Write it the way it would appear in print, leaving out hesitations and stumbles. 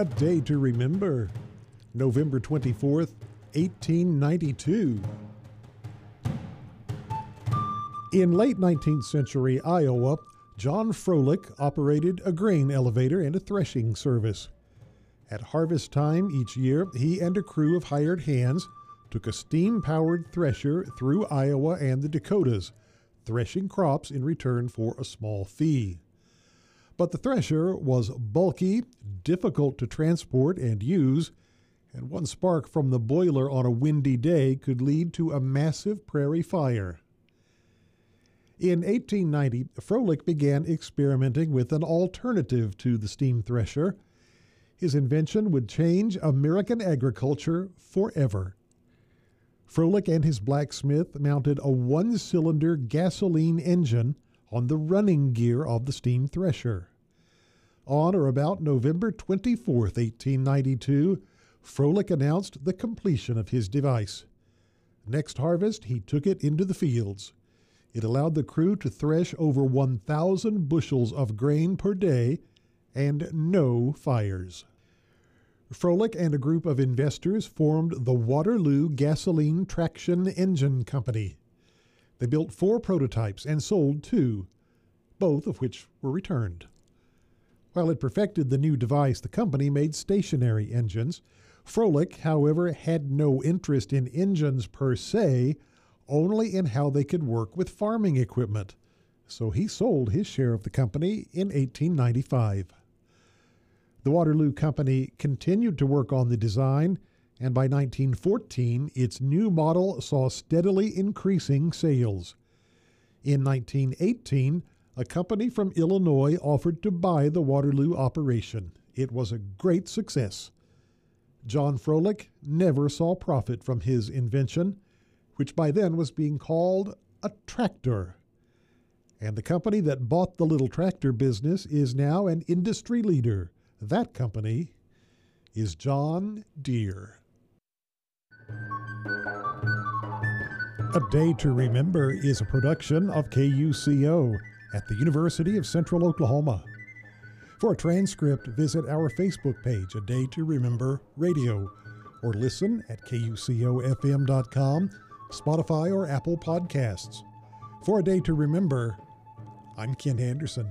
A day to remember, November 24th, 1892. In late 19th century Iowa, John Froelich operated a grain elevator and a threshing service. At harvest time each year, he and a crew of hired hands took a steam-powered thresher through Iowa and the Dakotas, threshing crops in return for a small fee. But the thresher was bulky, difficult to transport and use, and one spark from the boiler on a windy day could lead to a massive prairie fire. In 1890, Froelich began experimenting with an alternative to the steam thresher. His invention would change American agriculture forever. Froelich and his blacksmith mounted a one-cylinder gasoline engine on the running gear of the steam thresher. On or about November 24, 1892, Froelich announced the completion of his device. Next harvest, he took it into the fields. It allowed the crew to thresh over 1,000 bushels of grain per day and no fires. Froelich and a group of investors formed the Waterloo Gasoline Traction Engine Company. They built 4 prototypes and sold 2, both of which were returned. While it perfected the new device, the company made stationary engines. Froelich, however, had no interest in engines per se, only in how they could work with farming equipment. So he sold his share of the company in 1895. The Waterloo Company continued to work on the design, and by 1914, its new model saw steadily increasing sales. In 1918, a company from Illinois offered to buy the Waterloo operation. It was a great success. John Froelich never saw profit from his invention, which by then was being called a tractor. And the company that bought the little tractor business is now an industry leader. That company is John Deere. A Day to Remember is a production of KUCO at the University of Central Oklahoma. For a transcript, visit our Facebook page, A Day to Remember Radio, or listen at KUCOFM.com, Spotify, or Apple Podcasts. For A Day to Remember, I'm Kent Anderson.